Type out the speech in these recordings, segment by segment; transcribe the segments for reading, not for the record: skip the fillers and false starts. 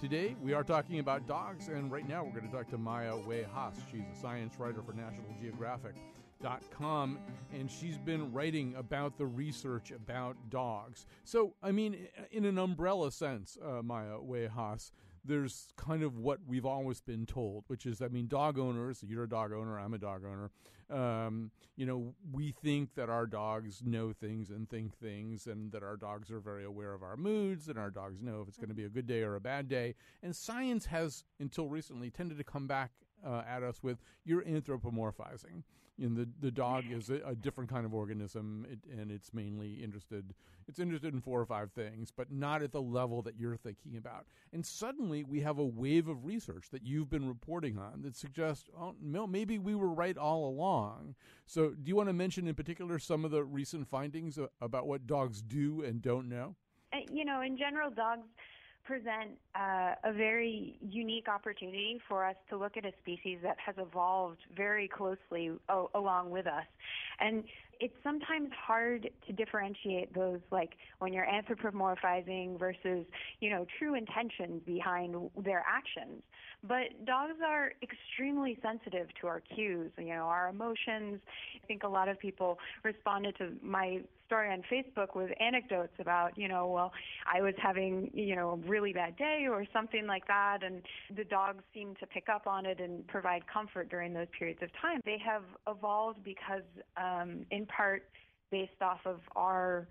Today, we are talking about dogs, and right now we're going to talk to Maya Wei-Haas. She's a science writer for NationalGeographic.com, and she's been writing about the research about dogs. So, I mean, in an umbrella sense, Maya Wei-Haas, there's kind of what we've always been told, which is, I mean, dog owners, you're a dog owner, I'm a dog owner, we think that our dogs know things and think things, and that our dogs are very aware of our moods, and our dogs know if it's going to be a good day or a bad day. And science has, until recently, tended to come back at us with, you're anthropomorphizing. And the dog is a different kind of organism, and it's mainly interested in four or five things, but not at the level that you're thinking about. And suddenly we have a wave of research that you've been reporting on that suggests, oh, no, maybe we were right all along. So do you want to mention in particular some of the recent findings about what dogs do and don't know? In general, dogs present a very unique opportunity for us to look at a species that has evolved very closely along with us. And it's sometimes hard to differentiate those, like when you're anthropomorphizing versus, true intentions behind their actions. But dogs are extremely sensitive to our cues, our emotions. I think a lot of people responded to my story on Facebook with anecdotes about, I was having, a really bad day or something like that, and the dogs seem to pick up on it and provide comfort during those periods of time. They have evolved because, in part, based off of our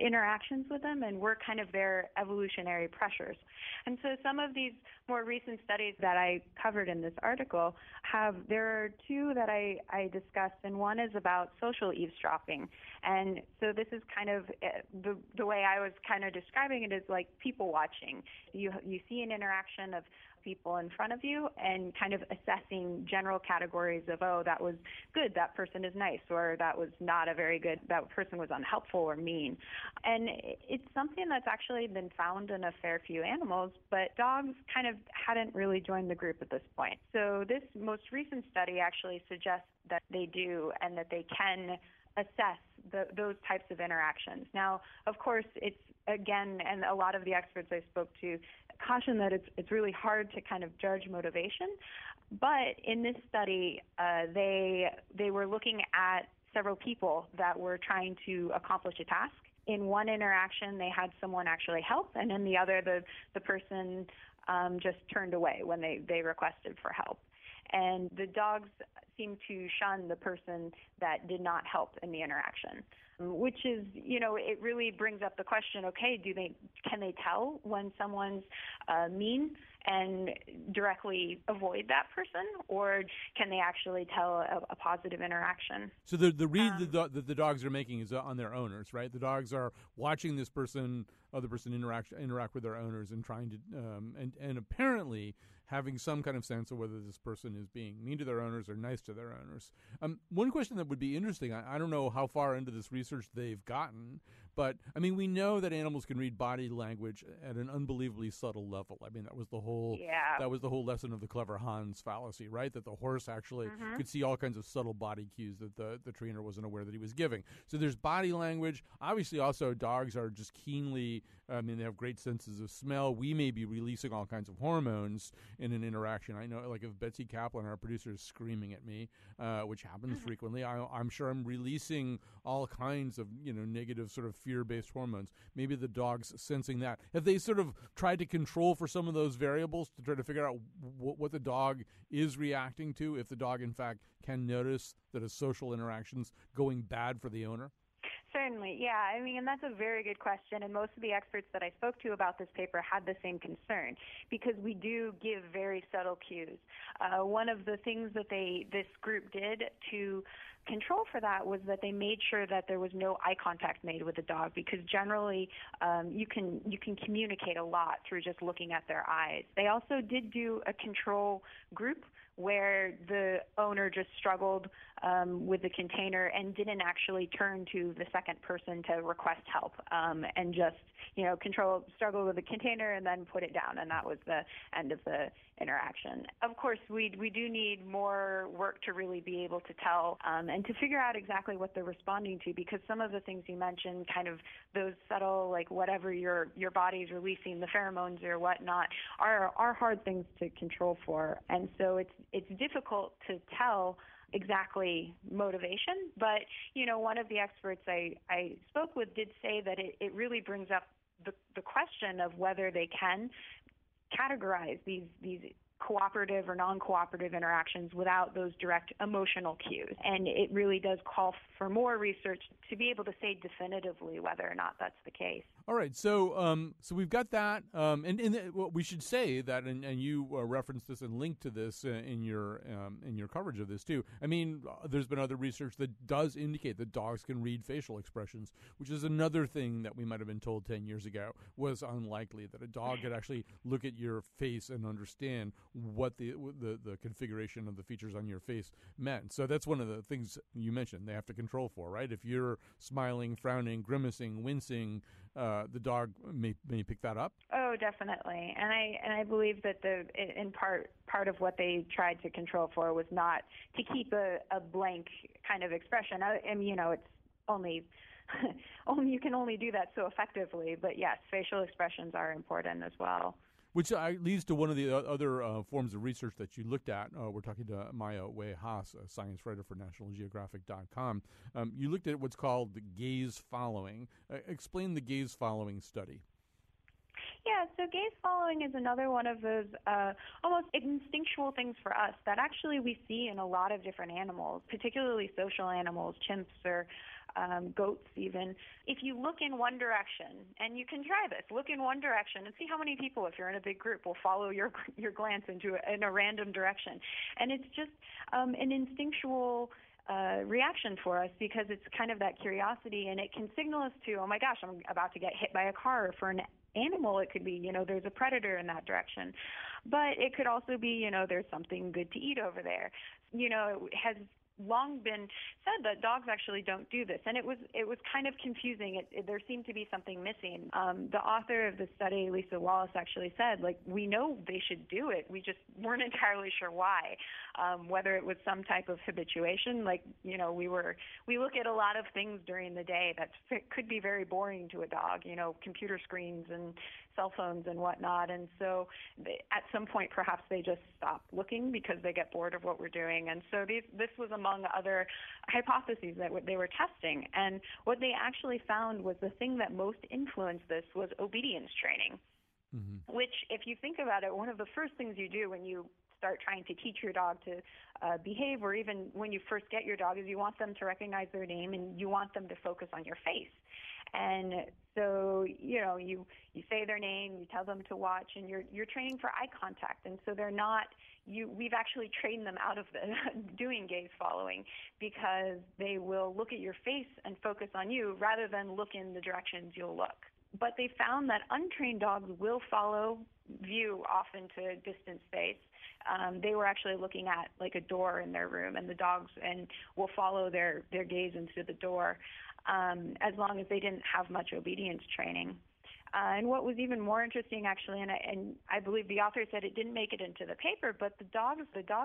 interactions with them, and we're kind of their evolutionary pressures. And so some of these more recent studies that I covered in this article there are two that I discussed, and one is about social eavesdropping. And so this is kind of the way I was kind of describing it is like people watching. You see an interaction of people in front of you and kind of assessing general categories of, oh, that was good, that person is nice, or that was not a very good, that person was unhelpful or mean. And it's something that's actually been found in a fair few animals, but dogs kind of hadn't really joined the group at this point. So this most recent study actually suggests that they do and that they can assess those types of interactions. Now, of course, it's, again, and a lot of the experts I spoke to caution that it's really hard to kind of judge motivation. But in this study, they were looking at several people that were trying to accomplish a task. In one interaction, they had someone actually help, and in the other, the person just turned away when they requested for help. And the dogs seemed to shun the person that did not help in the interaction, which is, it really brings up the question, okay, can they tell when someone's mean and directly avoid that person, or can they actually tell a positive interaction? So the read that the dogs are making is on their owners, right? The dogs are watching this other person interact with their owners and trying to, and apparently having some kind of sense of whether this person is being mean to their owners or nice to their owners. One question that would be interesting, I don't know how far into this research they've gotten, but, I mean, we know that animals can read body language at an unbelievably subtle level. I mean, that was the whole lesson of the clever Hans fallacy, right? That the horse actually could see all kinds of subtle body cues that the trainer wasn't aware that he was giving. So there's body language. Obviously, also, dogs are just they have great senses of smell. We may be releasing all kinds of hormones in an interaction. I know, like, if Betsy Kaplan, our producer, is screaming at me, which happens frequently, I'm sure I'm releasing all kinds of, negative sort of fear-based hormones. Maybe the dog's sensing that. Have they sort of tried to control for some of those variables to try to figure out what the dog is reacting to, if the dog, in fact, can notice that a social interaction's going bad for the owner? Certainly, yeah. I mean, and that's a very good question, and most of the experts that I spoke to about this paper had the same concern, because we do give very subtle cues. One of the things that this group did to control for that was that they made sure that there was no eye contact made with the dog, because generally you can communicate a lot through just looking at their eyes. They also did do a control group where the owner just struggled with the container and didn't actually turn to the second person to request help, and just, you know, struggle with the container and then put it down, and that was the end of the interaction. Of course, we do need more work to really be able to tell and to figure out exactly what they're responding to, because some of the things you mentioned, kind of those subtle, like whatever your body's releasing, the pheromones or whatnot, are hard things to control for, and so it's difficult to tell exactly motivation. But, you know, one of the experts I spoke with did say that it really brings up the question of whether they can categorize these cooperative or non-cooperative interactions without those direct emotional cues. And it really does call for more research to be able to say definitively whether or not that's the case. All right. So so we've got that. Well, we should say that, and you referenced this and linked to this in your coverage of this too. I mean, there's been other research that does indicate that dogs can read facial expressions, which is another thing that we might have been told 10 years ago was unlikely, that a dog could actually look at your face and understand what the configuration of the features on your face meant. So that's one of the things you mentioned they have to control for, right? If you're smiling, frowning, grimacing, wincing, the dog may pick that up. Oh, definitely. And I believe that in part of what they tried to control for was not to keep a blank kind of expression. And you know, it's only you can only do that so effectively. But yes, facial expressions are important as well. Which leads to one of the other forms of research that you looked at. We're talking to Maya Wei-Haas, a science writer for NationalGeographic.com. You looked at what's called the gaze following. Explain the gaze following study. Yeah, so gaze following is another one of those almost instinctual things for us that actually we see in a lot of different animals, particularly social animals, chimps or goats even. If you look in one direction, and you can try this, look in one direction and see how many people, if you're in a big group, will follow your glance in a random direction. And it's just an instinctual reaction for us, because it's kind of that curiosity, and it can signal us to, oh my gosh, I'm about to get hit by a car, or for an animal it could be, you know, there's a predator in that direction. But it could also be, you know, there's something good to eat over there. You know, it has long been said that dogs actually don't do this, and it was kind of confusing. There seemed to be something missing. The author of the study, Lisa Wallace, actually said, like, we know they should do it, we just weren't entirely sure why, whether it was some type of habituation. Like, you know, we look at a lot of things during the day that could be very boring to a dog, you know, computer screens and cell phones and whatnot, and so at some point perhaps they just stop looking because they get bored of what we're doing. And so this was among other hypotheses that they were testing, and what they actually found was the thing that most influenced this was obedience training, mm-hmm. which, if you think about it, one of the first things you do when you start trying to teach your dog to behave, or even when you first get your dog, is you want them to recognize their name and you want them to focus on your face. And so, you know, you say their name, you tell them to watch, and you're training for eye contact. And so they're not, we've actually trained them out of doing gaze following, because they will look at your face and focus on you rather than look in the directions you'll look. But they found that untrained dogs will follow view off into distant space. They were actually looking at, like, a door in their room, and the dogs will follow their gaze into the door, as long as they didn't have much obedience training. And what was even more interesting, actually, and I believe the author said it didn't make it into the paper, but the dogs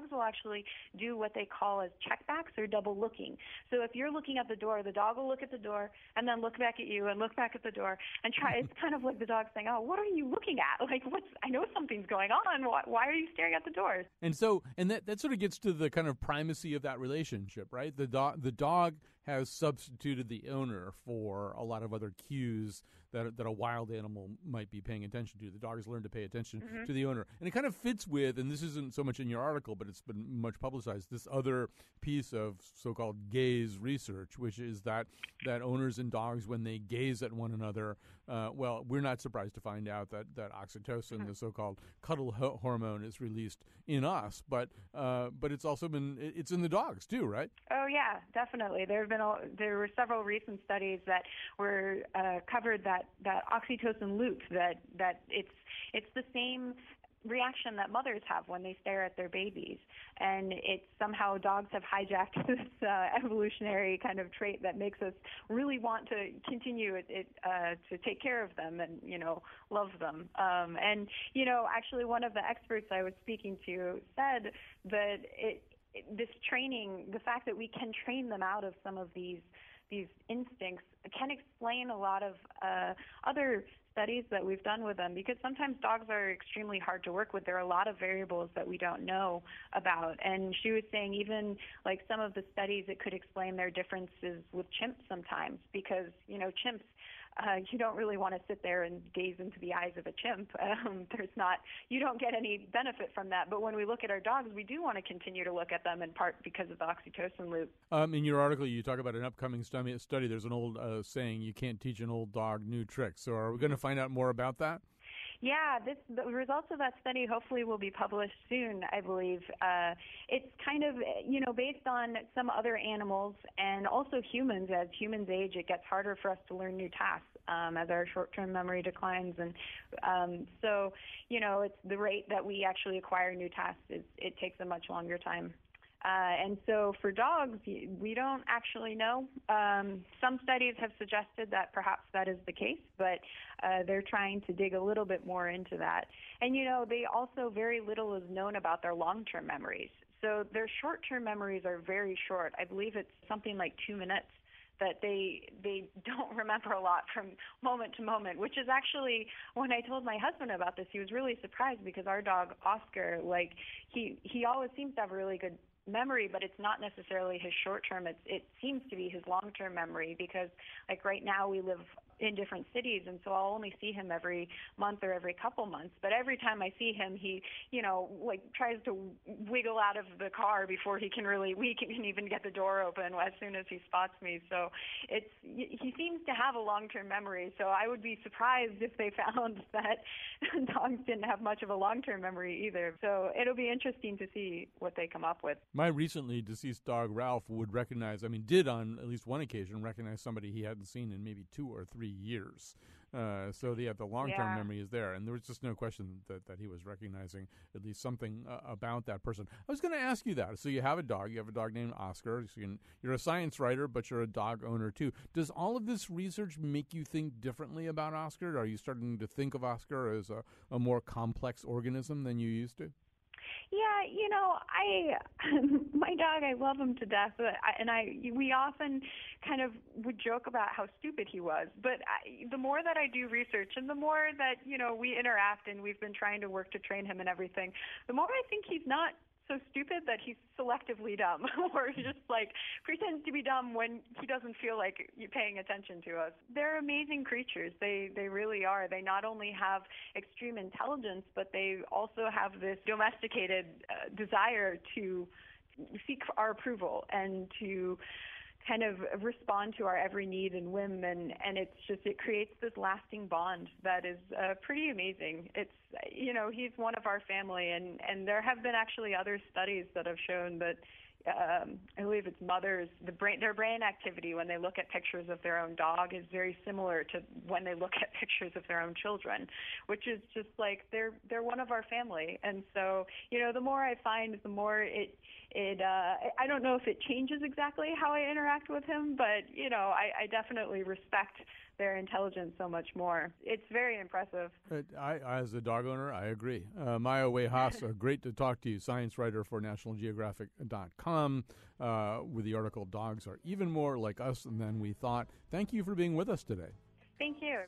will actually do what they call as checkbacks or double looking. So if you're looking at the door, the dog will look at the door and then look back at you and look back at the door and try. It's kind of like the dog saying, "Oh, what are you looking at? Like, I know something's going on. Why are you staring at the door?" And so, and that sort of gets to the kind of primacy of that relationship, right? The dog has substituted the owner for a lot of other cues that a wild animal might be paying attention to. The dog has learned to pay attention mm-hmm. to the owner. And it kind of fits with, and this isn't so much in your article, but it's been much publicized, this other piece of so-called gaze research, which is that owners and dogs, when they gaze at one another, Well, we're not surprised to find out that oxytocin, the so-called cuddle hormone, is released in us, but it's also it's in the dogs too, right? Oh yeah, definitely. There were several recent studies that were covered that oxytocin loop that it's the same reaction that mothers have when they stare at their babies, and it's somehow dogs have hijacked this evolutionary kind of trait that makes us really want to continue it to take care of them and love them. And actually, one of the experts I was speaking to said that this training, the fact that we can train them out of some of these instincts, can explain a lot of other studies that we've done with them, because sometimes dogs are extremely hard to work with. There are a lot of variables that we don't know about. And she was saying even like some of the studies, it could explain their differences with chimps sometimes, because, chimps, you don't really want to sit there and gaze into the eyes of a chimp. You don't get any benefit from that. But when we look at our dogs, we do want to continue to look at them, in part because of the oxytocin loop. In your article, you talk about an upcoming study. There's an old saying, you can't teach an old dog new tricks. So are we going to find out more about that? Yeah, the results of that study hopefully will be published soon, I believe. It's kind of, based on some other animals and also humans. As humans age, it gets harder for us to learn new tasks as our short-term memory declines. And so, it's the rate that we actually acquire new tasks. It takes a much longer time. And so for dogs, we don't actually know. Some studies have suggested that perhaps that is the case, but they're trying to dig a little bit more into that. And, they also, very little is known about their long-term memories. So their short-term memories are very short. I believe it's something like 2 minutes. That they don't remember a lot from moment to moment, which is actually, when I told my husband about this, he was really surprised, because our dog Oscar, like he always seems to have a really good memory, but it's not necessarily his short term. It seems to be his long term memory, because like right now we live in different cities, and so I'll only see him every month or every couple months. But every time I see him, he, tries to wiggle out of the car before we can even get the door open as soon as he spots me. So he seems to have a long-term memory. So I would be surprised if they found that dogs didn't have much of a long-term memory either. So it'll be interesting to see what they come up with. My recently deceased dog, Ralph, did on at least one occasion recognize somebody he hadn't seen in maybe 2 or 3 years. So the long-term memory is there, and there was just no question that he was recognizing at least something about that person. I was going to ask you that. So you have a dog named Oscar. So you're a science writer, but you're a dog owner too. Does all of this research make you think differently about Oscar? Are you starting to think of Oscar as a more complex organism than you used to? Yeah, my dog, I love him to death, we often kind of would joke about how stupid he was. But the more that I do research, and the more that we interact, and we've been trying to work to train him and everything, the more I think he's not so stupid that he's selectively dumb, or just like pretends to be dumb when he doesn't feel like you're paying attention to us. They're amazing creatures. They really are. They not only have extreme intelligence, but they also have this domesticated desire to seek our approval and to kind of respond to our every need and whim, and it's just, it creates this lasting bond that is pretty amazing. It's, he's one of our family, and there have been actually other studies that have shown that I believe it's mothers, their brain activity when they look at pictures of their own dog is very similar to when they look at pictures of their own children, which is just like they're one of our family. And so, the more I find, the more I don't know if it changes exactly how I interact with him, but, I definitely respect their intelligence so much more. It's very impressive. As a dog owner, I agree. Maya Wei-Haas, great to talk to you, science writer for NationalGeographic.com, with the article, Dogs Are Even More Like Us Than We Thought. Thank you for being with us today. Thank you.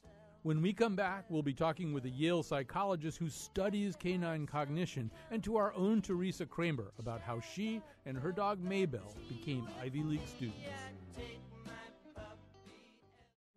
When we come back, we'll be talking with a Yale psychologist who studies canine cognition, and to our own Teresa Kramer about how she and her dog Mabel became Ivy League students.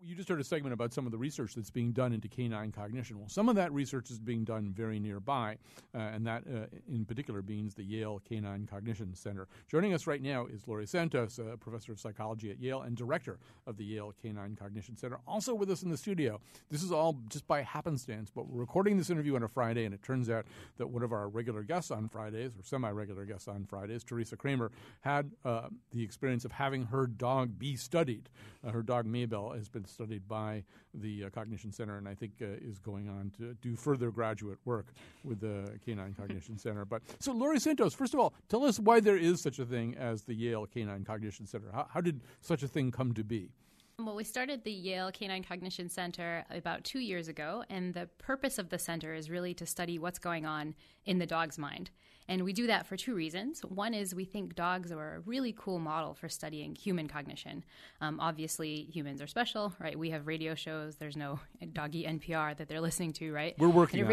You just heard a segment about some of the research that's being done into canine cognition. Well, some of that research is being done very nearby, and that in particular means the Yale Canine Cognition Center. Joining us right now is Laurie Santos, a professor of psychology at Yale and director of the Yale Canine Cognition Center, also with us in the studio. This is all just by happenstance, but we're recording this interview on a Friday, and it turns out that one of our regular guests on Fridays, or semi-regular guests on Fridays, Teresa Kramer, had the experience of having her dog be studied. Her dog, Mabel, has been studied by the Cognition Center, and I think is going on to do further graduate work with the Canine Cognition Center. But so, Laurie Santos, first of all, tell us why there is such a thing as the Yale Canine Cognition Center. How did such a thing come to be? Well, we started the Yale Canine Cognition Center about 2 years ago, and the purpose of the center is really to study what's going on in the dog's mind. And we do that for two reasons. One is we think dogs are a really cool model for studying human cognition. Obviously, humans are special, right? We have radio shows. There's no doggy NPR that they're listening to, right? We're working on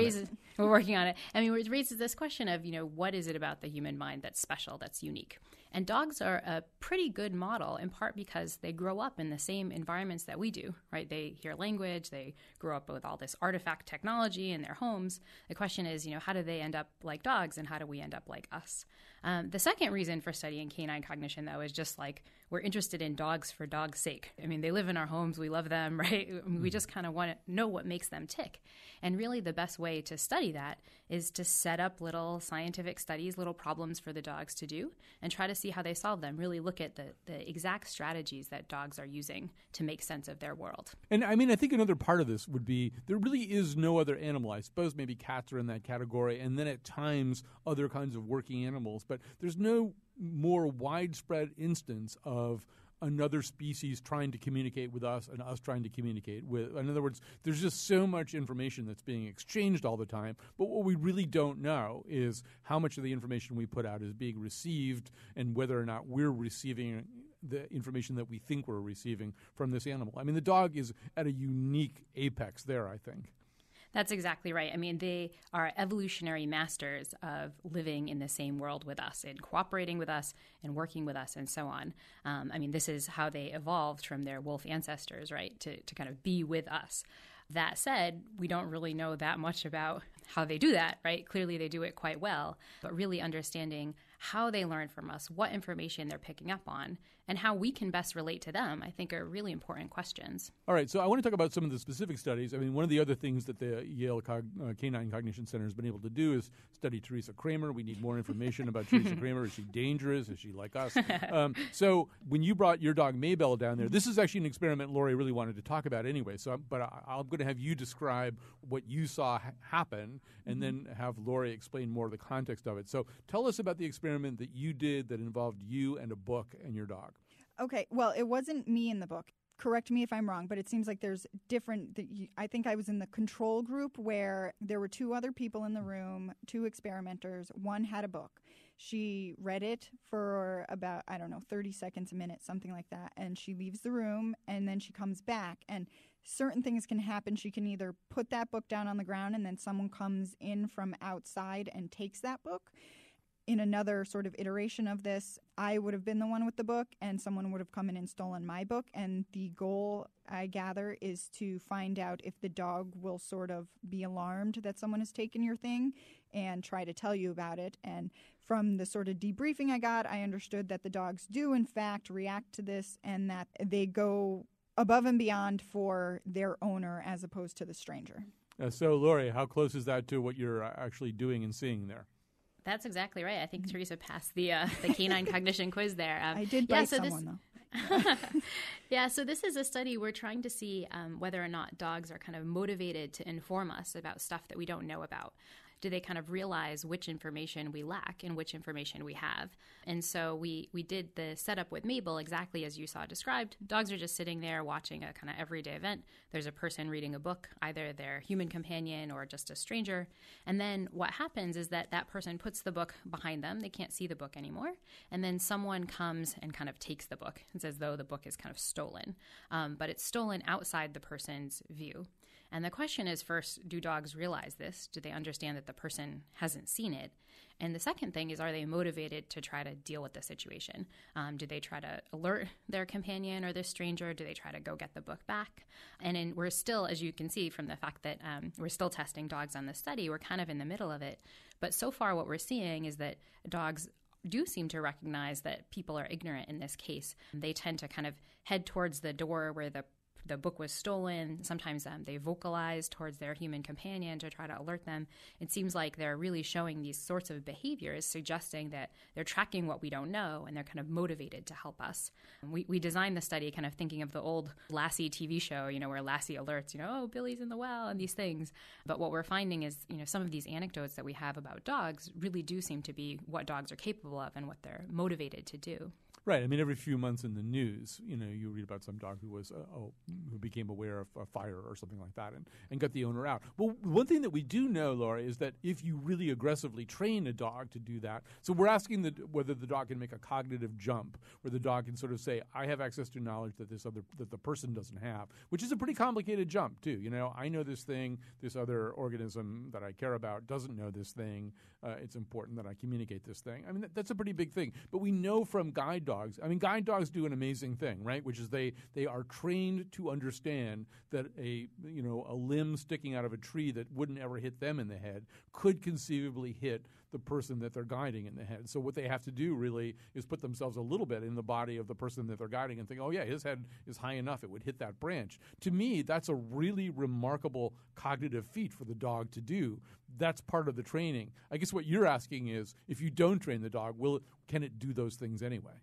it. I mean, it raises this question of, you know, what is it about the human mind that's special, that's unique? And dogs are a pretty good model, in part because they grow up in the same environments that we do, right? They hear language. They grow up with all this artifact technology in their homes. The question is, you know, how do they end up like dogs, and how do we end up like us? The second reason for studying canine cognition, though, is just like we're interested in dogs for dogs' sake. I mean, they live in our homes. We love them, right? We just kind of want to know what makes them tick. And really the best way to study that is to set up little scientific studies, little problems for the dogs to do, and try to see how they solve them, really look at the exact strategies that dogs are using to make sense of their world. And I mean, I think another part of this would be there really is no other animal. I suppose maybe cats are in that category, and then at times other kinds of working animals. But there's no more widespread instance of another species trying to communicate with us and us trying to communicate with. In other words, there's just so much information that's being exchanged all the time. But what we really don't know is how much of the information we put out is being received and whether or not we're receiving the information that we think we're receiving from this animal. I mean, the dog is at a unique apex there, I think. That's exactly right. I mean, they are evolutionary masters of living in the same world with us and cooperating with us and working with us and so on. I mean, this is how they evolved from their wolf ancestors, right, to kind of be with us. That said, we don't really know that much about how they do that, right? Clearly, they do it quite well, but really understanding how they learn from us, what information they're picking up on, and how we can best relate to them, I think are really important questions. All right, so I want to talk about some of the specific studies. I mean, one of the other things that the Yale Canine Cognition Center has been able to do is study Teresa Kramer. We need more information about Teresa Kramer. Is she dangerous? Is she like us? So when you brought your dog Mabel down there, this is actually an experiment Laurie really wanted to talk about anyway, but I'm going to have you describe what you saw happen and then have Laurie explain more of the context of it. So tell us about the experiment that you did that involved you and a book and your dog. Okay. Well, it wasn't me in the book. Correct me if I'm wrong, but it seems like there's different. I think I was in the control group where there were two other people in the room, two experimenters. One had a book. She read it for about, 30 seconds, a minute, something like that. And she leaves the room and then she comes back. And certain things can happen. She can either put that book down on the ground and then someone comes in from outside and takes that book. In another sort of iteration of this, I would have been the one with the book and someone would have come in and stolen my book. And the goal, I gather, is to find out if the dog will sort of be alarmed that someone has taken your thing and try to tell you about it. And from the sort of debriefing I got, I understood that the dogs do, in fact, react to this and that they go above and beyond for their owner as opposed to the stranger. So, Laurie, how close is that to what you're actually doing and seeing there? That's exactly right. I think Teresa passed the canine cognition quiz there. I did bite someone, though. Yeah, so this is a study we're trying to see whether or not dogs are kind of motivated to inform us about stuff that we don't know about. Do they kind of realize which information we lack and which information we have? And so we did the setup with Mabel exactly as you saw described. Dogs are just sitting there watching a kind of everyday event. There's a person reading a book, either their human companion or just a stranger. And then what happens is that person puts the book behind them. They can't see the book anymore. And then someone comes and kind of takes the book. It's as though the book is kind of stolen, but it's stolen outside the person's view. And the question is, first, do dogs realize this? Do they understand that the person hasn't seen it? And the second thing is, are they motivated to try to deal with the situation? Do they try to alert their companion or this stranger? Do they try to go get the book back? And we're still, as you can see from the fact that we're still testing dogs on this study, we're kind of in the middle of it. But so far what we're seeing is that dogs do seem to recognize that people are ignorant in this case. They tend to kind of head towards the door where the book was stolen. Sometimes they vocalize towards their human companion to try to alert them. It seems like they're really showing these sorts of behaviors, suggesting that they're tracking what we don't know and they're kind of motivated to help us. We designed the study kind of thinking of the old Lassie TV show, where Lassie alerts, oh, Billy's in the well and these things. But what we're finding is, some of these anecdotes that we have about dogs really do seem to be what dogs are capable of and what they're motivated to do. Right. I mean, every few months in the news, you read about some dog who was who became aware of a fire or something like that and got the owner out. Well, one thing that we do know, Laurie, is that if you really aggressively train a dog to do that, so we're asking whether the dog can make a cognitive jump, where the dog can sort of say, I have access to knowledge that the person doesn't have, which is a pretty complicated jump, too. I know this thing, this other organism that I care about doesn't know this thing. It's important that I communicate this thing. I mean, that's a pretty big thing. But we know from guide dogs. I mean, guide dogs do an amazing thing, right? Which is they are trained to understand that a limb sticking out of a tree that wouldn't ever hit them in the head could conceivably hit the person that they're guiding in the head. So what they have to do really is put themselves a little bit in the body of the person that they're guiding and think, oh yeah, his head is high enough, it would hit that branch. To me, that's a really remarkable cognitive feat for the dog to do. That's part of the training. I guess what you're asking is, if you don't train the dog, can it do those things anyway?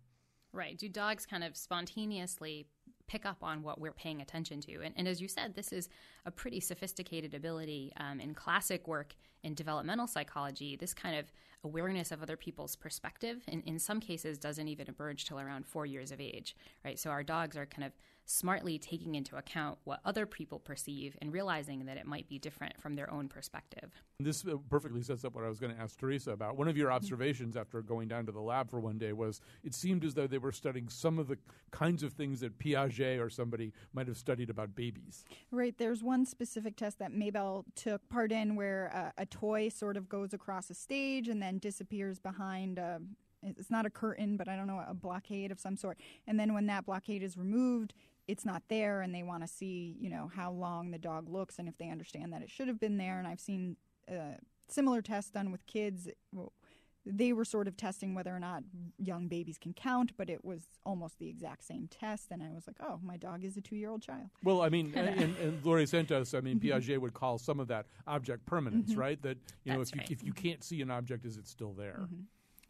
Right. Do dogs kind of spontaneously pick up on what we're paying attention to? And as you said, this is a pretty sophisticated ability. In classic work in developmental psychology, this kind of awareness of other people's perspective, in some cases, doesn't even emerge till around 4 years of age, right? So our dogs are kind of smartly taking into account what other people perceive and realizing that it might be different from their own perspective. This perfectly sets up what I was going to ask Teresa about. One of your observations after going down to the lab for one day was it seemed as though they were studying some of the kinds of things that Piaget or somebody might have studied about babies. Right. There's one specific test that Mabel took part in where a toy sort of goes across a stage and then disappears behind it's not a curtain, but I don't know, a blockade of some sort. And then when that blockade is removed, it's not there, and they want to see, how long the dog looks and if they understand that it should have been there. And I've seen similar tests done with kids. They were sort of testing whether or not young babies can count, but it was almost the exact same test. And I was like, oh, my dog is a 2-year-old child. Well, I mean, and Laurie Santos, Piaget would call some of that object permanence, right? That, if you can't see an object, is it still there? Mm-hmm.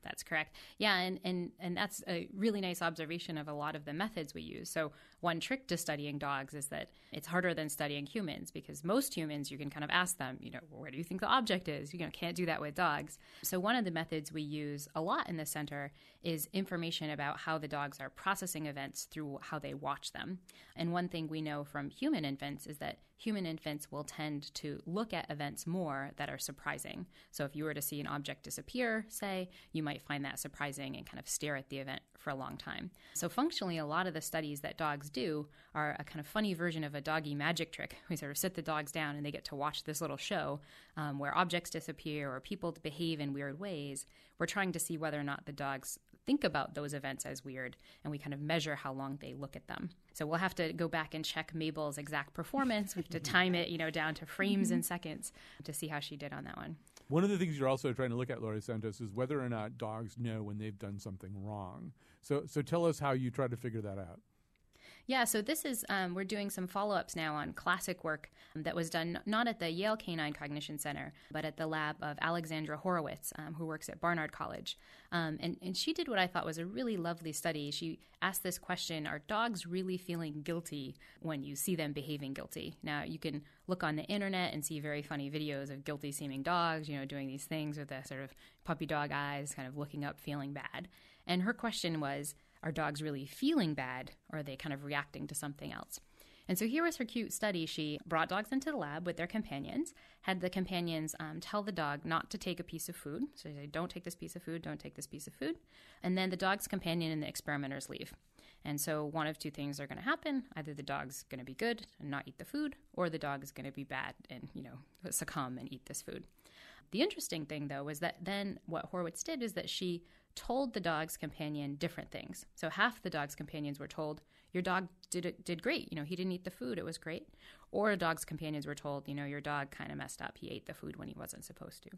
That's correct. Yeah, and that's a really nice observation of a lot of the methods we use. So one trick to studying dogs is that it's harder than studying humans because most humans, you can kind of ask them, where do you think the object is? You can't do that with dogs. So one of the methods we use a lot in the center is information about how the dogs are processing events through how they watch them. And one thing we know from human infants is that human infants will tend to look at events more that are surprising. So if you were to see an object disappear, say, you might find that surprising and kind of stare at the event for a long time. So functionally, a lot of the studies that dogs do are a kind of funny version of a doggy magic trick. We sort of sit the dogs down and they get to watch this little show where objects disappear or people behave in weird ways. We're trying to see whether or not the dogs think about those events as weird, and we kind of measure how long they look at them. So we'll have to go back and check Mabel's exact performance. We have to time it, down to frames and seconds to see how she did on that one. One of the things you're also trying to look at, Laurie Santos, is whether or not dogs know when they've done something wrong. So tell us how you try to figure that out. Yeah, so this is, we're doing some follow-ups now on classic work that was done not at the Yale Canine Cognition Center, but at the lab of Alexandra Horowitz, who works at Barnard College. And she did what I thought was a really lovely study. She asked this question, are dogs really feeling guilty when you see them behaving guilty? Now, you can look on the internet and see very funny videos of guilty-seeming dogs, doing these things with the sort of puppy dog eyes, kind of looking up, feeling bad. And her question was, are dogs really feeling bad, or are they kind of reacting to something else? And so here was her cute study. She brought dogs into the lab with their companions, had the companions tell the dog not to take a piece of food. So they say, don't take this piece of food, don't take this piece of food. And then the dog's companion and the experimenters leave. And so one of two things are going to happen. Either the dog's going to be good and not eat the food, or the dog is going to be bad and, you know, succumb and eat this food. The interesting thing, though, was that then what Horowitz did is that she told the dog's companion different things. So half the dog's companions were told, your dog did great. You know, he didn't eat the food. It was great. Or a dog's companions were told, you know, your dog kind of messed up. He ate the food when he wasn't supposed to.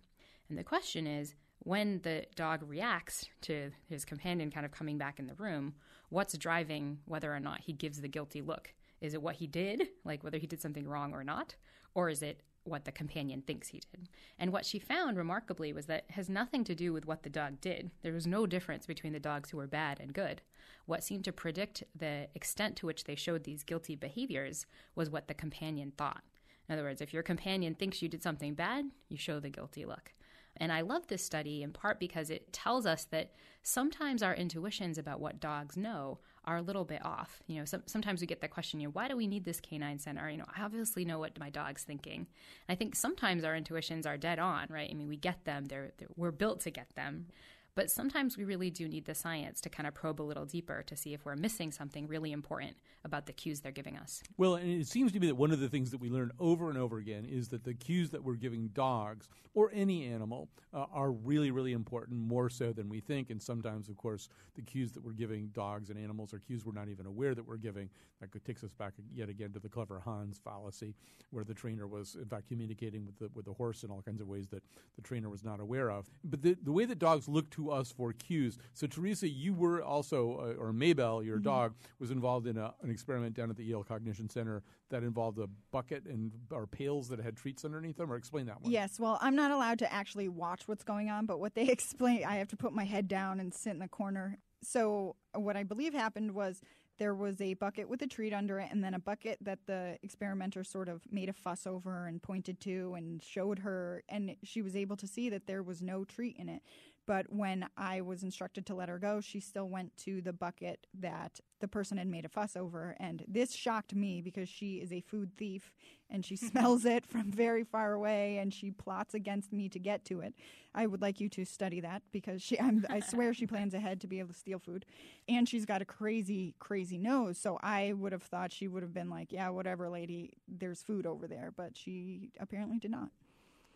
And the question is, when the dog reacts to his companion kind of coming back in the room, what's driving whether or not he gives the guilty look? Is it what he did, like whether he did something wrong or not? Or is it what the companion thinks he did? And what she found, remarkably, was that it has nothing to do with what the dog did. There was no difference between the dogs who were bad and good. What seemed to predict the extent to which they showed these guilty behaviors was what the companion thought. In other words, if your companion thinks you did something bad, you show the guilty look. And I love this study in part because it tells us that sometimes our intuitions about what dogs know are a little bit off. You know, sometimes we get the question, you know, why do we need this canine center? You know, I obviously know what my dog's thinking. And I think sometimes our intuitions are dead on, right? I mean, we get them. We're built to get them. But sometimes we really do need the science to kind of probe a little deeper to see if we're missing something really important about the cues they're giving us. Well, and it seems to me that one of the things that we learn over and over again is that the cues that we're giving dogs or any animal are really, really important, more so than we think. And sometimes, of course, the cues that we're giving dogs and animals are cues we're not even aware that we're giving. That takes us back yet again to the clever Hans fallacy, where the trainer was, in fact, communicating with the horse in all kinds of ways that the trainer was not aware of. But the way that dogs look to us for cues. So, Teresa, you were also, or Mabel, your dog, was involved in an experiment down at the Yale Cognition Center that involved a bucket or pails that had treats underneath them, or explain that one. Yes, well, I'm not allowed to actually watch what's going on, but what they explain, I have to put my head down and sit in the corner. So what I believe happened was there was a bucket with a treat under it, and then a bucket that the experimenter sort of made a fuss over and pointed to and showed her, and she was able to see that there was no treat in it. But when I was instructed to let her go, she still went to the bucket that the person had made a fuss over, and this shocked me because she is a food thief, and she smells it from very far away, and she plots against me to get to it. I would like you to study that because I swear she plans ahead to be able to steal food. And she's got a crazy, crazy nose, so I would have thought she would have been like, yeah, whatever, lady, there's food over there, but she apparently did not.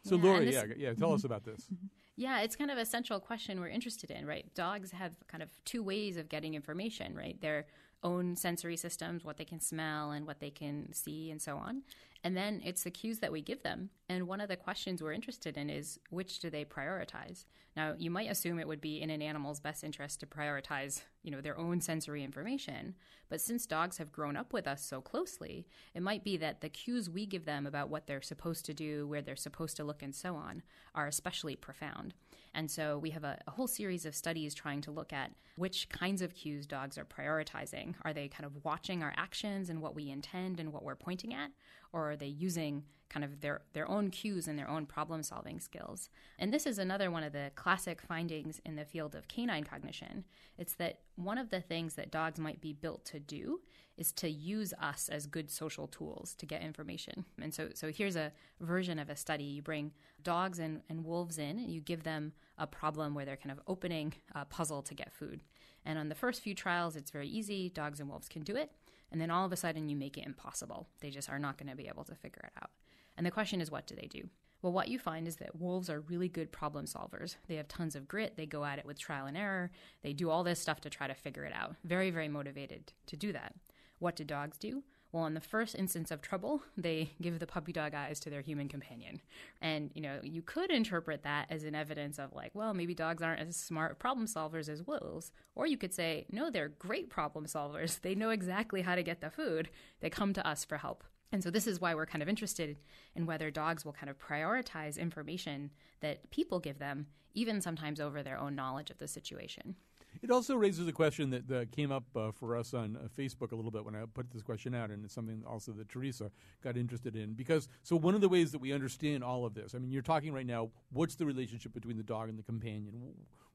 So, yeah, Laurie, tell us about this. Yeah, it's kind of a central question we're interested in, right? Dogs have kind of two ways of getting information, right? Their own sensory systems, what they can smell and what they can see and so on. And then it's the cues that we give them. And one of the questions we're interested in is, which do they prioritize? Now, you might assume it would be in an animal's best interest to prioritize, you know, their own sensory information. But since dogs have grown up with us so closely, it might be that the cues we give them about what they're supposed to do, where they're supposed to look, and so on, are especially profound. And so we have a whole series of studies trying to look at which kinds of cues dogs are prioritizing. Are they kind of watching our actions and what we intend and what we're pointing at? Or are they using kind of their own cues and their own problem-solving skills? And this is another one of the classic findings in the field of canine cognition. It's that one of the things that dogs might be built to do is to use us as good social tools to get information. And so here's a version of a study. You bring dogs and wolves in, and you give them a problem where they're kind of opening a puzzle to get food. And on the first few trials, it's very easy. Dogs and wolves can do it. And then all of a sudden, you make it impossible. They just are not going to be able to figure it out. And the question is, what do they do? Well, what you find is that wolves are really good problem solvers. They have tons of grit. They go at it with trial and error. They do all this stuff to try to figure it out. Very, very motivated to do that. What do dogs do? Well, in the first instance of trouble, they give the puppy dog eyes to their human companion. And, you know, you could interpret that as an evidence of like, well, maybe dogs aren't as smart problem solvers as wolves. Or you could say, no, they're great problem solvers. They know exactly how to get the food. They come to us for help. And so this is why we're kind of interested in whether dogs will kind of prioritize information that people give them, even sometimes over their own knowledge of the situation. It also raises a question that came up for us on Facebook a little bit when I put this question out, and it's something also that Teresa got interested in. Because, so one of the ways that we understand all of this, I mean, you're talking right now, what's the relationship between the dog and the companion?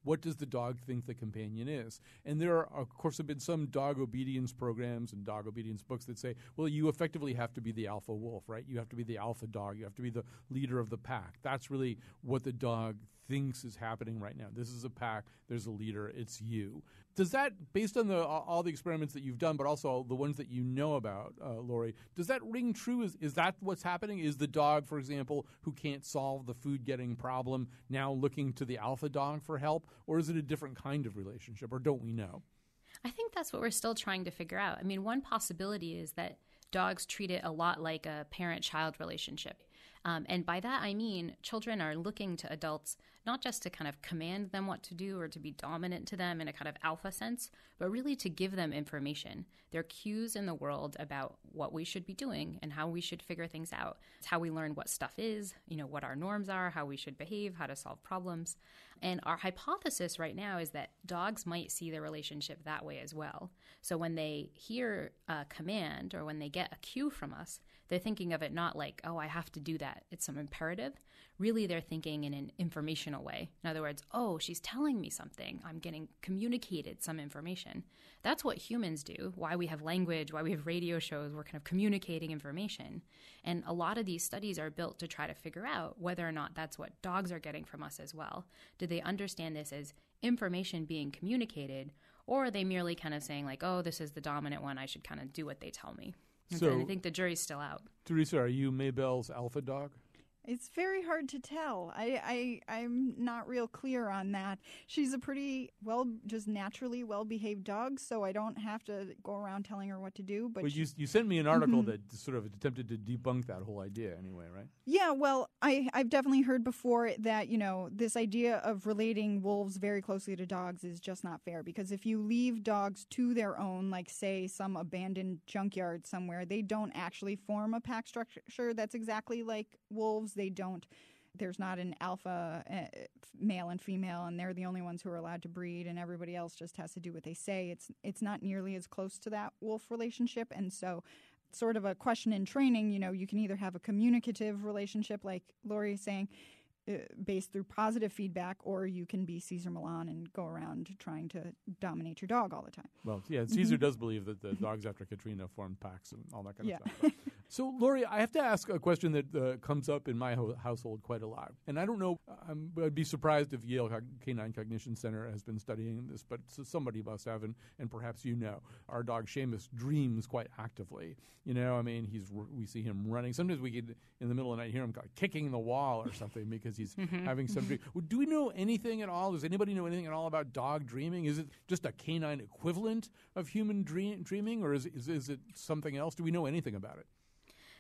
What does the dog think the companion is? And there are, of course, have been some dog obedience programs and dog obedience books that say, well, you effectively have to be the alpha wolf, right? You have to be the alpha dog. You have to be the leader of the pack. That's really what the dog thinks is happening right now. This is a pack. There's a leader. It's you. Does that, based on all the experiments that you've done, but also the ones that you know about, Laurie, does that ring true? Is that what's happening? Is the dog, for example, who can't solve the food-getting problem now looking to the alpha dog for help? Or is it a different kind of relationship, or don't we know? I think that's what we're still trying to figure out. I mean, one possibility is that dogs treat it a lot like a parent-child relationship. And by that, I mean children are looking to adults not just to kind of command them what to do or to be dominant to them in a kind of alpha sense, but really to give them information. There are cues in the world about what we should be doing and how we should figure things out. It's how we learn what stuff is, you know, what our norms are, how we should behave, how to solve problems. And our hypothesis right now is that dogs might see their relationship that way as well. So when they hear a command or when they get a cue from us, they're thinking of it not like, oh, I have to do that. It's some imperative. Really, they're thinking in an informational way. In other words, oh, she's telling me something. I'm getting communicated some information. That's what humans do, why we have language, why we have radio shows. We're kind of communicating information. And a lot of these studies are built to try to figure out whether or not that's what dogs are getting from us as well. Do they understand this as information being communicated, or are they merely kind of saying like, oh, this is the dominant one. I should kind of do what they tell me. So I think the jury's still out. Teresa, are you Maybell's alpha dog? It's very hard to tell. I'm not real clear on that. She's a pretty, just naturally well-behaved dog, so I don't have to go around telling her what to do. But well, you sent me an article that sort of attempted to debunk that whole idea anyway, right? Yeah, well, I've definitely heard before that, you know, this idea of relating wolves very closely to dogs is just not fair, because if you leave dogs to their own, like, say, some abandoned junkyard somewhere, they don't actually form a pack structure that's exactly like wolves. They don't. There's not an alpha male and female, and they're the only ones who are allowed to breed, and everybody else just has to do what they say. It's not nearly as close to that wolf relationship. And so sort of a question in training, you know, you can either have a communicative relationship, like Laurie is saying, based through positive feedback, or you can be Cesar Millan and go around trying to dominate your dog all the time. Well, yeah, Cesar does believe that the dogs after Katrina formed packs and all that kind of stuff. But. So, Laurie, I have to ask a question that comes up in my household quite a lot. And I don't know, I'd be surprised if Yale Canine Cognition Center has been studying this, but somebody must have, and perhaps you know. Our dog, Seamus, dreams quite actively. You know, I mean, we see him running. Sometimes we get in the middle of the night hear him kicking the wall or something because he's having some dream. Well, do we know anything at all? Does anybody know anything at all about dog dreaming? Is it just a canine equivalent of human dreaming, or is it something else? Do we know anything about it?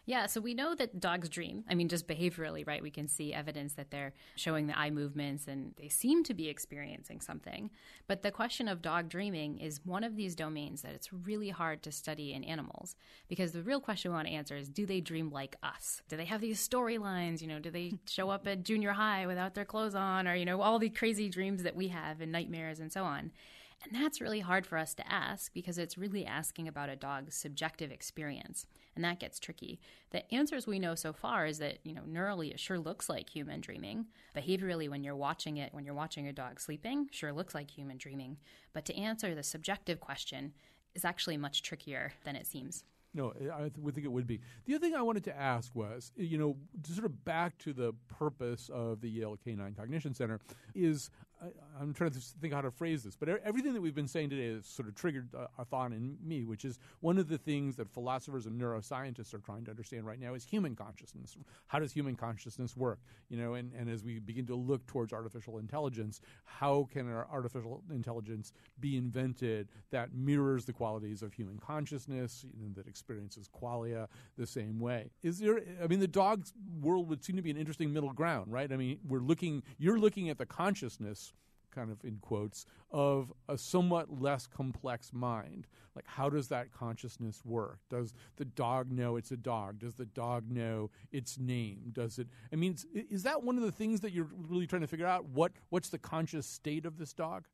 Yeah, so we know that dogs dream. I mean, just behaviorally, right? We can see evidence that they're showing the eye movements and they seem to be experiencing something. But the question of dog dreaming is one of these domains that it's really hard to study in animals, because the real question we want to answer is, do they dream like us? Do they have these storylines? You know, do they show up at junior high without their clothes on, or, you know, all the crazy dreams that we have and nightmares and so on? And that's really hard for us to ask, because it's really asking about a dog's subjective experience, and that gets tricky. The answers we know so far is that, you know, neurally it sure looks like human dreaming. Behaviorally, when you're watching it, when you're watching a dog sleeping, sure looks like human dreaming. But to answer the subjective question is actually much trickier than it seems. No, I would think it would be. The other thing I wanted to ask was, you know, sort of back to the purpose of the Yale Canine Cognition Center is, I'm trying to think how to phrase this, but everything that we've been saying today has sort of triggered a thought in me, which is one of the things that philosophers and neuroscientists are trying to understand right now is human consciousness. How does human consciousness work? You know, and as we begin to look towards artificial intelligence, how can our artificial intelligence be invented that mirrors the qualities of human consciousness, you know, that experiences qualia the same way? Is there, I mean, the dog world would seem to be an interesting middle ground, right? I mean, you're looking at the consciousness, kind of in quotes, of a somewhat less complex mind. Like, how does that consciousness work? Does the dog know it's a dog? Does the dog know its name? Does it? I mean, is that one of the things that you're really trying to figure out? What's the conscious state of this dog?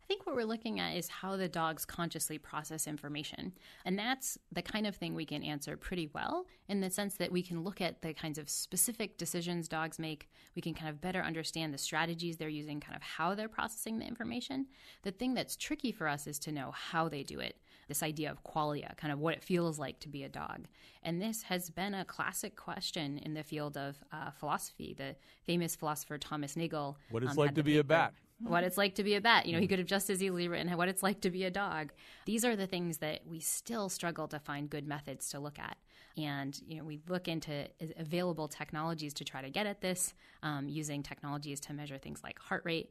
I think what we're looking at is how the dogs consciously process information. And that's the kind of thing we can answer pretty well, in the sense that we can look at the kinds of specific decisions dogs make. We can kind of better understand the strategies they're using, kind of how they're processing the information. The thing that's tricky for us is to know how they do it, this idea of qualia, kind of what it feels like to be a dog. And this has been a classic question in the field of philosophy. The famous philosopher Thomas Nagel. What it's like to be a bat. what it's like to be a bat. You know, he could have just as easily written what it's like to be a dog. These are the things that we still struggle to find good methods to look at. And, you know, we look into available technologies to try to get at this, using technologies to measure things like heart rate.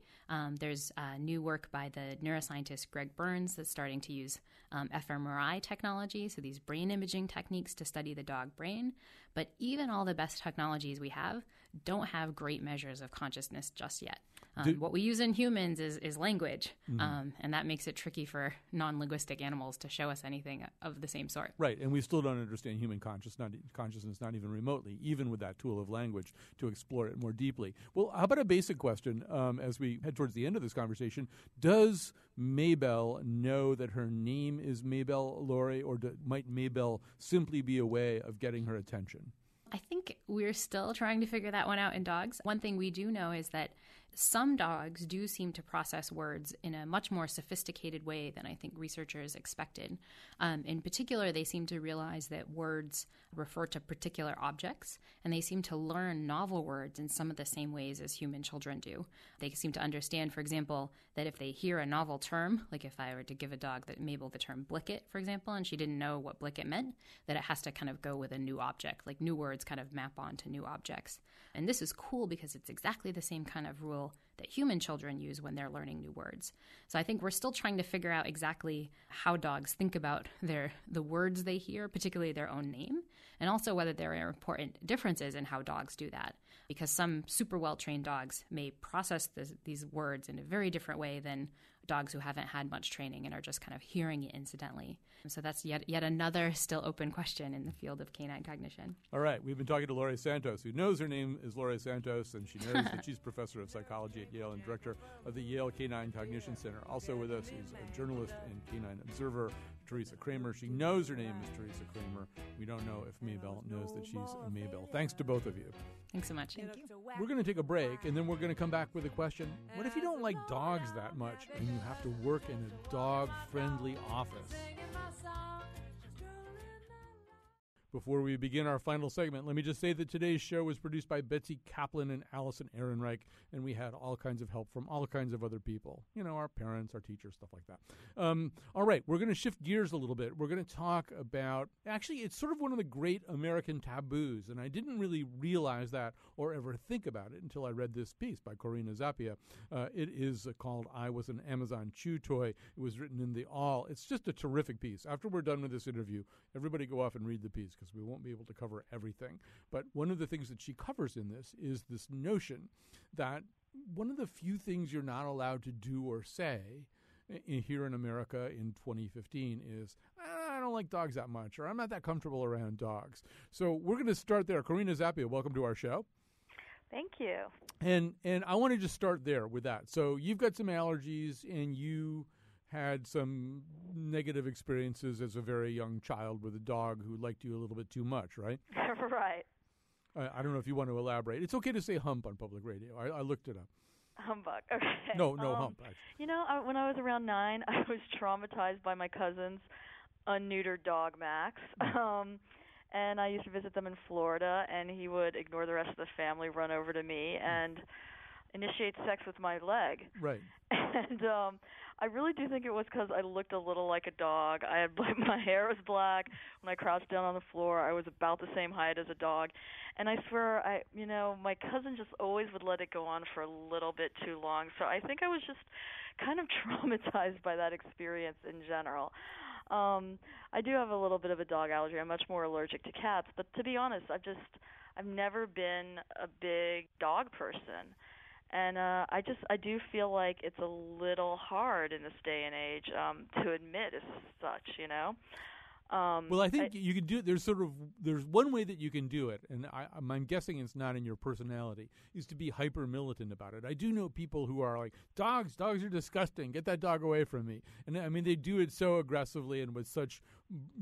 There's new work by the neuroscientist Greg Burns that's starting to use fMRI technology, so these brain imaging techniques to study the dog brain. But even all the best technologies we have don't have great measures of consciousness just yet. What we use in humans is language, and that makes it tricky for non-linguistic animals to show us anything of the same sort. Right, and we still don't understand human consciousness, not even remotely, even with that tool of language to explore it more deeply. Well, how about a basic question as we head towards the end of this conversation? Does Mabel know that her name is Mabel, Laurie, or might Mabel simply be a way of getting her attention? I think we're still trying to figure that one out in dogs. One thing we do know is that some dogs do seem to process words in a much more sophisticated way than I think researchers expected. In particular, they seem to realize that words refer to particular objects, and they seem to learn novel words in some of the same ways as human children do. They seem to understand, for example, that if they hear a novel term, like if I were to give a dog that Mabel the term blicket, for example, and she didn't know what blicket meant, that it has to kind of go with a new object, like new words kind of map onto new objects. And this is cool because it's exactly the same kind of rule that human children use when they're learning new words. So I think we're still trying to figure out exactly how dogs think about the words they hear, particularly their own name, and also whether there are important differences in how dogs do that, because some super well-trained dogs may process these words in a very different way than dogs who haven't had much training and are just kind of hearing it incidentally. So that's yet another still open question in the field of canine cognition. All right. We've been talking to Laurie Santos, who knows her name is Laurie Santos, and she knows that she's professor of psychology at Yale and director of the Yale Canine Cognition Center. Also with us is a journalist and canine observer, Teresa Kramer. She knows her name is Teresa Kramer. We don't know if Mabel knows that she's Mabel. Thanks to both of you. Thanks so much. Thank you. We're going to take a break, and then we're going to come back with a question. What if you don't like dogs that much and you have to work in a dog-friendly office? Before we begin our final segment, let me just say that today's show was produced by Betsy Kaplan and Allison Ehrenreich, and we had all kinds of help from all kinds of other people. You know, our parents, our teachers, stuff like that. All right, we're going to shift gears a little bit. We're going to talk about, actually, it's sort of one of the great American taboos, and I didn't really realize that or ever think about it until I read this piece by Corina Zappia. It is called I Was an Amazon Chew Toy. It was written in The Awl. It's just a terrific piece. After we're done with this interview, everybody go off and read the piece, because we won't be able to cover everything. But one of the things that she covers in this is this notion that one of the few things you're not allowed to do or say here in America in 2015 is, I don't like dogs that much, or I'm not that comfortable around dogs. So we're going to start there. Corina Zappia, welcome to our show. Thank you. And I want to just start there with that. So you've got some allergies, and you had some negative experiences as a very young child with a dog who liked you a little bit too much, right? Right. I don't know if you want to elaborate. It's okay to say hump on public radio. I looked it up. Humbuck, okay. No, hump. You know, when I was around 9, I was traumatized by my cousin's unneutered dog, Max. And I used to visit them in Florida, and he would ignore the rest of the family, run over to me, and initiate sex with my leg. Right. And I really do think it was because I looked a little like a dog. I had my hair was black. When I crouched down on the floor, I was about the same height as a dog. And I swear, my cousin just always would let it go on for a little bit too long. So I think I was just kind of traumatized by that experience in general. I do have a little bit of a dog allergy. I'm much more allergic to cats. But to be honest, I've never been a big dog person. And I do feel like it's a little hard in this day and age to admit as such, you know. Well, I think you can do it. There's one way that you can do it, and I'm guessing it's not in your personality, is to be hyper militant about it. I do know people who are like, dogs are disgusting. Get that dog away from me. And I mean, they do it so aggressively and with such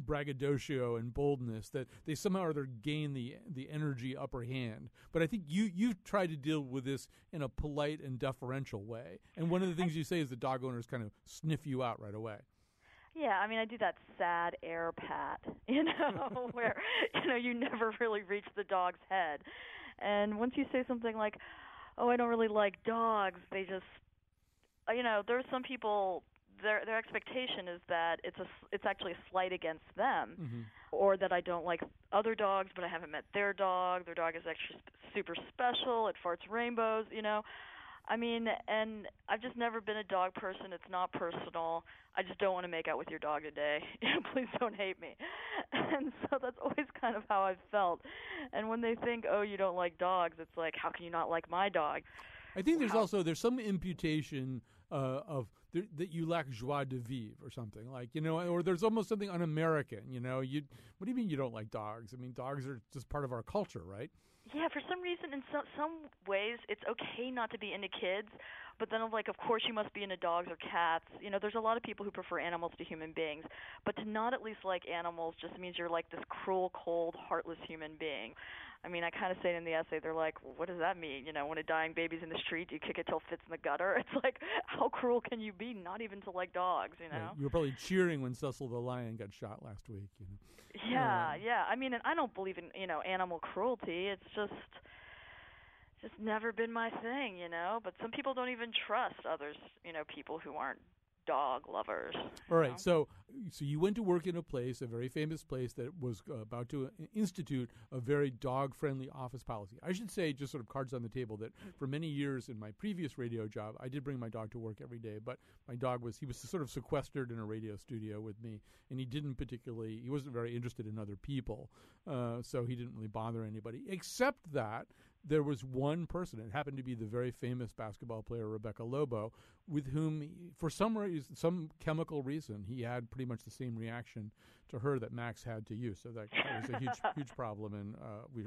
braggadocio and boldness that they somehow or other gain the energy upper hand. But I think you've tried to deal with this in a polite and deferential way. And one of the things you say is the dog owners kind of sniff you out right away. Yeah, I mean, I do that sad air pat, you know, where, you know, you never really reach the dog's head. And once you say something like, oh, I don't really like dogs, they just you know, there's some people, their expectation is that it's actually a slight against them, mm-hmm. or that I don't like other dogs, but I haven't met their dog. Their dog is actually super special. It farts rainbows, you know. I mean, and I've just never been a dog person. It's not personal. I just don't want to make out with your dog today. Please don't hate me. And so that's always kind of how I've felt. And when they think, oh, you don't like dogs, it's like, how can you not like my dog? I think there's also, there's some imputation that you lack joie de vivre or something, like, you know, or there's almost something un-American, you know. What do you mean you don't like dogs? I mean, dogs are just part of our culture, right? Yeah, for some reason, in some ways, it's okay not to be into kids, but then I'm like, of course you must be into dogs or cats. You know, there's a lot of people who prefer animals to human beings, but to not at least like animals just means you're like this cruel, cold, heartless human being. I mean, I kind of say it in the essay, they're like, well, what does that mean? You know, when a dying baby's in the street, do you kick it till it fits in the gutter? It's like, how cruel can you be not even to like dogs, you know? Right. You were probably cheering when Cecil the lion got shot last week, you know? Yeah, yeah. I mean, and I don't believe in, you know, animal cruelty. It's just never been my thing, you know? But some people don't even trust others, you know, people who aren't dog lovers. All right, so you went to work in a place, a very famous place, that was about to institute a very dog-friendly office policy. I should say, just sort of cards on the table, that for many years in my previous radio job, I did bring my dog to work every day, but my dog was sort of sequestered in a radio studio with me, and he wasn't very interested in other people, so he didn't really bother anybody, except that there was one person, it happened to be the very famous basketball player Rebecca Lobo, with whom, for some reason, some chemical reason, he had pretty much the same reaction to her that Max had to you. So that was a huge, huge problem, and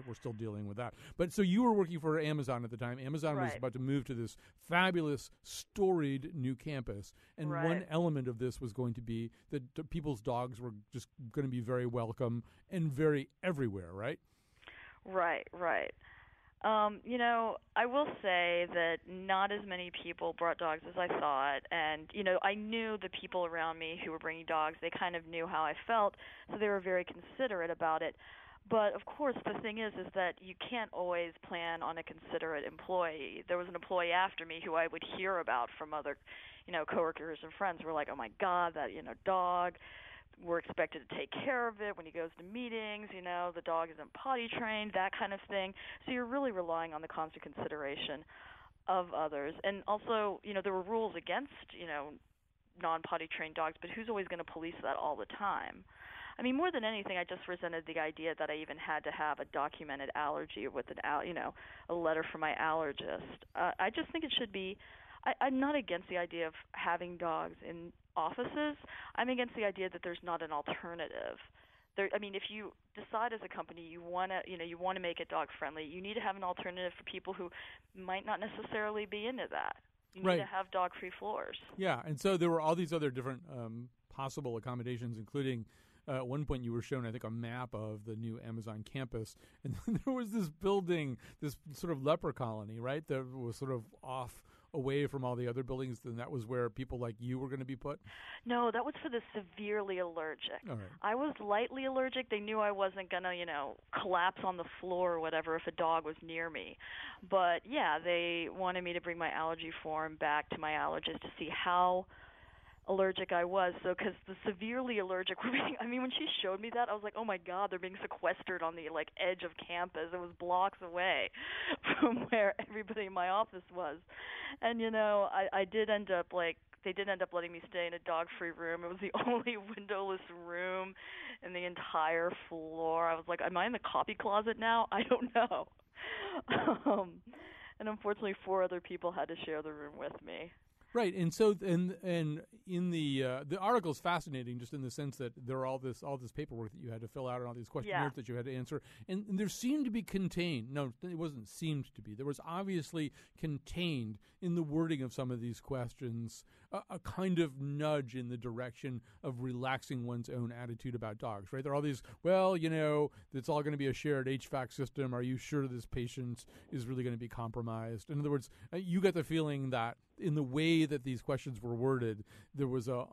we're still dealing with that. But so you were working for Amazon at the time. Amazon was about to move to this fabulous, storied new campus, and one element of this was going to be that people's dogs were just going to be very welcome and very everywhere, right? Right, right. You know, I will say that not as many people brought dogs as I thought. And, you know, I knew the people around me who were bringing dogs. They kind of knew how I felt, so they were very considerate about it. But, of course, the thing is that you can't always plan on a considerate employee. There was an employee after me who I would hear about from other, you know, coworkers and friends who were like, oh, my God, that, you know, dog. We're expected to take care of it when he goes to meetings, you know, the dog isn't potty trained, that kind of thing. So you're really relying on the constant consideration of others. And also, you know, there were rules against, you know, non-potty trained dogs, but who's always going to police that all the time? I mean, more than anything, I just resented the idea that I even had to have a documented allergy with a letter from my allergist. I just think it should be, I'm not against the idea of having dogs in offices. I'm against the idea that there's not an alternative. I mean, if you decide as a company you want to make it dog friendly, you need to have an alternative for people who might not necessarily be into that. You need to have dog free floors. Yeah, and so there were all these other different possible accommodations, including. At one point you were shown, I think, a map of the new Amazon campus. And then there was this building, this sort of leper colony, right, that was sort of off away from all the other buildings. Then that was where people like you were going to be put? No, that was for the severely allergic. Right. I was lightly allergic. They knew I wasn't going to, you know, collapse on the floor or whatever if a dog was near me. But, yeah, they wanted me to bring my allergy form back to my allergist to see how allergic I was, so because the severely allergic were being, I mean, when she showed me that, I was like, oh my God, they're being sequestered on the like edge of campus. It was blocks away from where everybody in my office was. And, you know, I did end up they did end up letting me stay in a dog-free room. It was the only windowless room in the entire floor. I was like, am I in the copy closet now? I don't know. And unfortunately, 4 other people had to share the room with me. Right, and so and in the article is fascinating, just in the sense that there are all this paperwork that you had to fill out and all these questionnaires that you had to answer, and there seemed to be contained. No, it wasn't seemed to be. There was obviously contained in the wording of some of these questions a kind of nudge in the direction of relaxing one's own attitude about dogs. Right, there are all these. Well, you know, it's all going to be a shared HVAC system. Are you sure this patient is really going to be compromised? In other words, you get the feeling that in the way that these questions were worded, there was an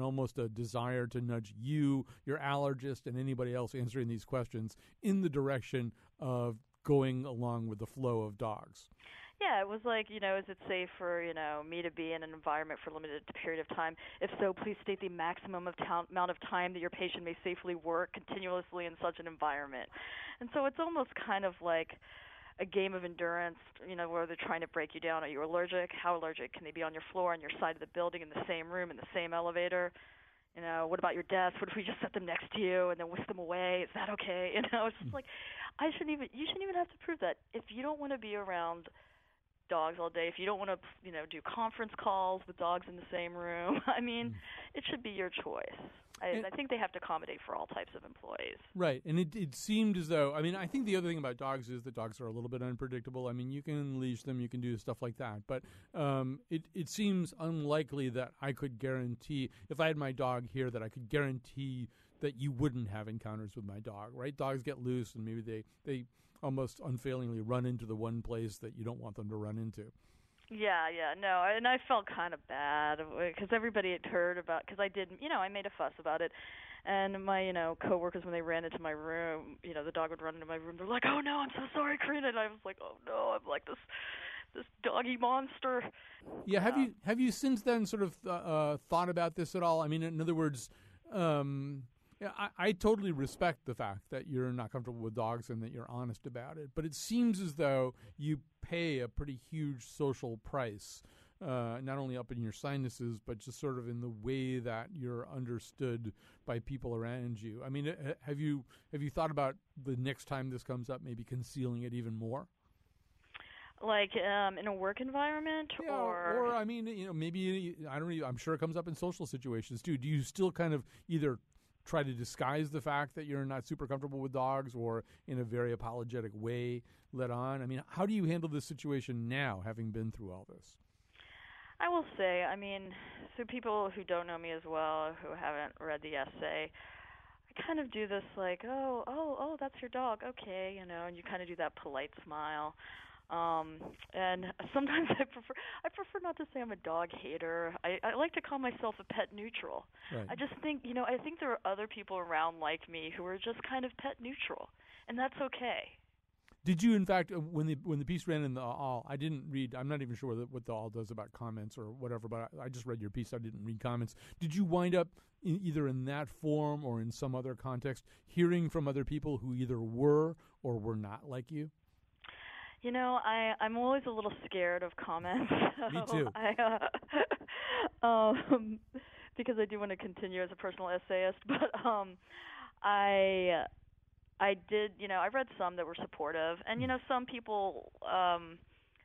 almost a desire to nudge you, your allergist, and anybody else answering these questions in the direction of going along with the flow of dogs. Yeah, it was like, you know, is it safe for, you know, me to be in an environment for a limited period of time? If so, please state the maximum amount of time that your patient may safely work continuously in such an environment. And so it's almost kind of like a game of endurance, you know, where they're trying to break you down. Are you allergic? How allergic? Can they be on your floor, on your side of the building, in the same room, in the same elevator? You know, what about your desk? What if we just set them next to you and then whisk them away? Is that okay? You know, it's just like, you shouldn't even have to prove that. If you don't want to be around dogs all day, if you don't want to, you know, do conference calls with dogs in the same room, I mean, it should be your choice. I think they have to accommodate for all types of employees. Right. And it seemed as though, I mean, I think the other thing about dogs is that dogs are a little bit unpredictable. I mean, you can leash them, you can do stuff like that. But it seems unlikely that I could guarantee, if I had my dog here, that I could guarantee that you wouldn't have encounters with my dog, right? Dogs get loose and maybe they almost unfailingly run into the one place that you don't want them to run into. Yeah, no, and I felt kind of bad because everybody had heard about, because I did, you know, I made a fuss about it, and my, you know, coworkers, when they ran into my room, you know, the dog would run into my room, they're like, oh no, I'm so sorry, Corina, and I was like, oh no, I'm like this doggy monster. Yeah, have you since then sort of thought about this at all? I mean, in other words, yeah, I totally respect the fact that you're not comfortable with dogs and that you're honest about it. But it seems as though you pay a pretty huge social price, not only up in your sinuses, but just sort of in the way that you're understood by people around you. I mean, have you thought about the next time this comes up, maybe concealing it even more? Like in a work environment, yeah, or I mean, you know, maybe I don't. I'm sure it comes up in social situations too. Do you still kind of either try to disguise the fact that you're not super comfortable with dogs, or in a very apologetic way let on? I mean, how do you handle this situation now, having been through all this? I will say, I mean, so people who don't know me as well, who haven't read the essay, I kind of do this like, oh, that's your dog, okay, you know, and you kind of do that polite smile. And sometimes I prefer not to say I'm a dog hater. I like to call myself a pet neutral. Right. I just think, you know, I think there are other people around like me who are just kind of pet neutral, and that's okay. Did you, in fact, when the piece ran in the Awl, I didn't read, I'm not even sure what the Awl does about comments or whatever, but I just read your piece, I didn't read comments. Did you wind up, either in that form or in some other context, hearing from other people who either were or were not like you? You know, I'm always a little scared of comments. So me too. Because I do want to continue as a personal essayist, but I did, you know, I read some that were supportive, and you know, some people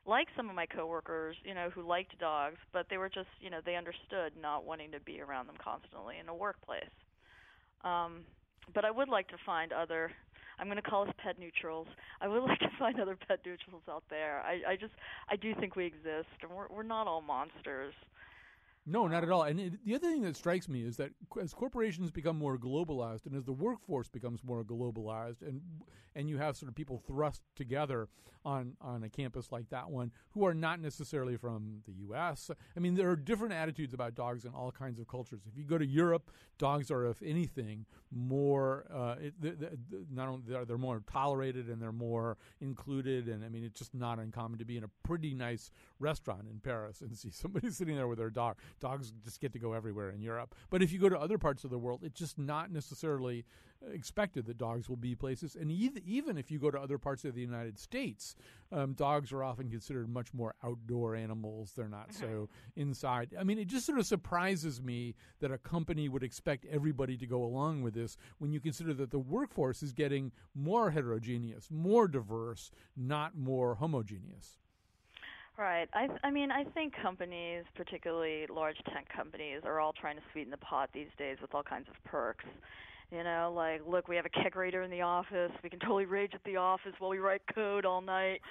like some of my coworkers, you know, who liked dogs, but they were just, you know, they understood not wanting to be around them constantly in a workplace. But I would like to find other. I'm going to call us pet neutrals. I would like to find other pet neutrals out there. I do think we exist, and we're not all monsters. No, not at all. And the other thing that strikes me is that as corporations become more globalized and as the workforce becomes more globalized, and you have sort of people thrust together on a campus like that one who are not necessarily from the U.S. I mean, there are different attitudes about dogs in all kinds of cultures. If you go to Europe, dogs are, if anything, more not only they're more tolerated and they're more included. And I mean, it's just not uncommon to be in a pretty nice restaurant in Paris and see somebody sitting there with their dog. Dogs just get to go everywhere in Europe. But if you go to other parts of the world, it's just not necessarily expected that dogs will be places. And even if you go to other parts of the United States, dogs are often considered much more outdoor animals. They're not so inside. I mean, it just sort of surprises me that a company would expect everybody to go along with this when you consider that the workforce is getting more heterogeneous, more diverse, not more homogeneous. Right. I mean, I think companies, particularly large tech companies, are all trying to sweeten the pot these days with all kinds of perks. You know, like, look, we have a kegerator in the office. We can totally rage at the office while we write code all night.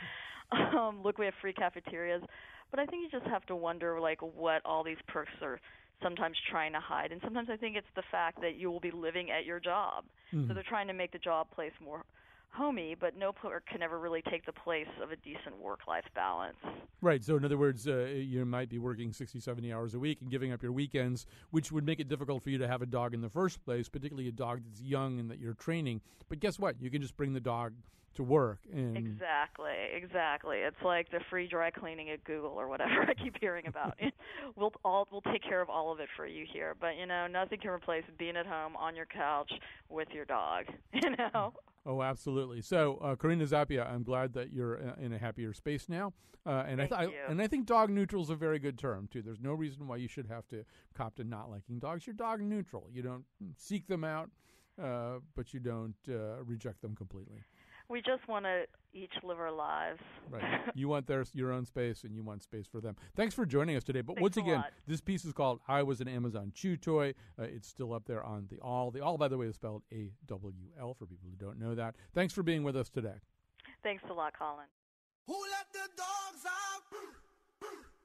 Look, we have free cafeterias. But I think you just have to wonder, like, what all these perks are sometimes trying to hide. And sometimes I think it's the fact that you will be living at your job. Mm-hmm. So they're trying to make the job place more homey, but no part can ever really take the place of a decent work-life balance. Right. So in other words, you might be working 60, 70 hours a week and giving up your weekends, which would make it difficult for you to have a dog in the first place, particularly a dog that's young and that you're training. But guess what? You can just bring the dog to work. And exactly. It's like the free dry cleaning at Google or whatever I keep hearing about. We'll take care of all of it for you here. But, you know, nothing can replace being at home on your couch with your dog, you know. Oh, absolutely. So, Corina Zappia, I'm glad that you're in a happier space now. And I think dog neutral is a very good term, too. There's no reason why you should have to cop to not liking dogs. You're dog neutral. You don't seek them out, but you don't reject them completely. We just want to each live our lives. Right. You want your own space, and you want space for them. Thanks for joining us today. But once again, this piece is called I Was an Amazon Chew Toy. It's still up there on the awl. The awl, by the way, is spelled AWL for people who don't know that. Thanks for being with us today. Thanks a lot, Colin. Who let the dogs out?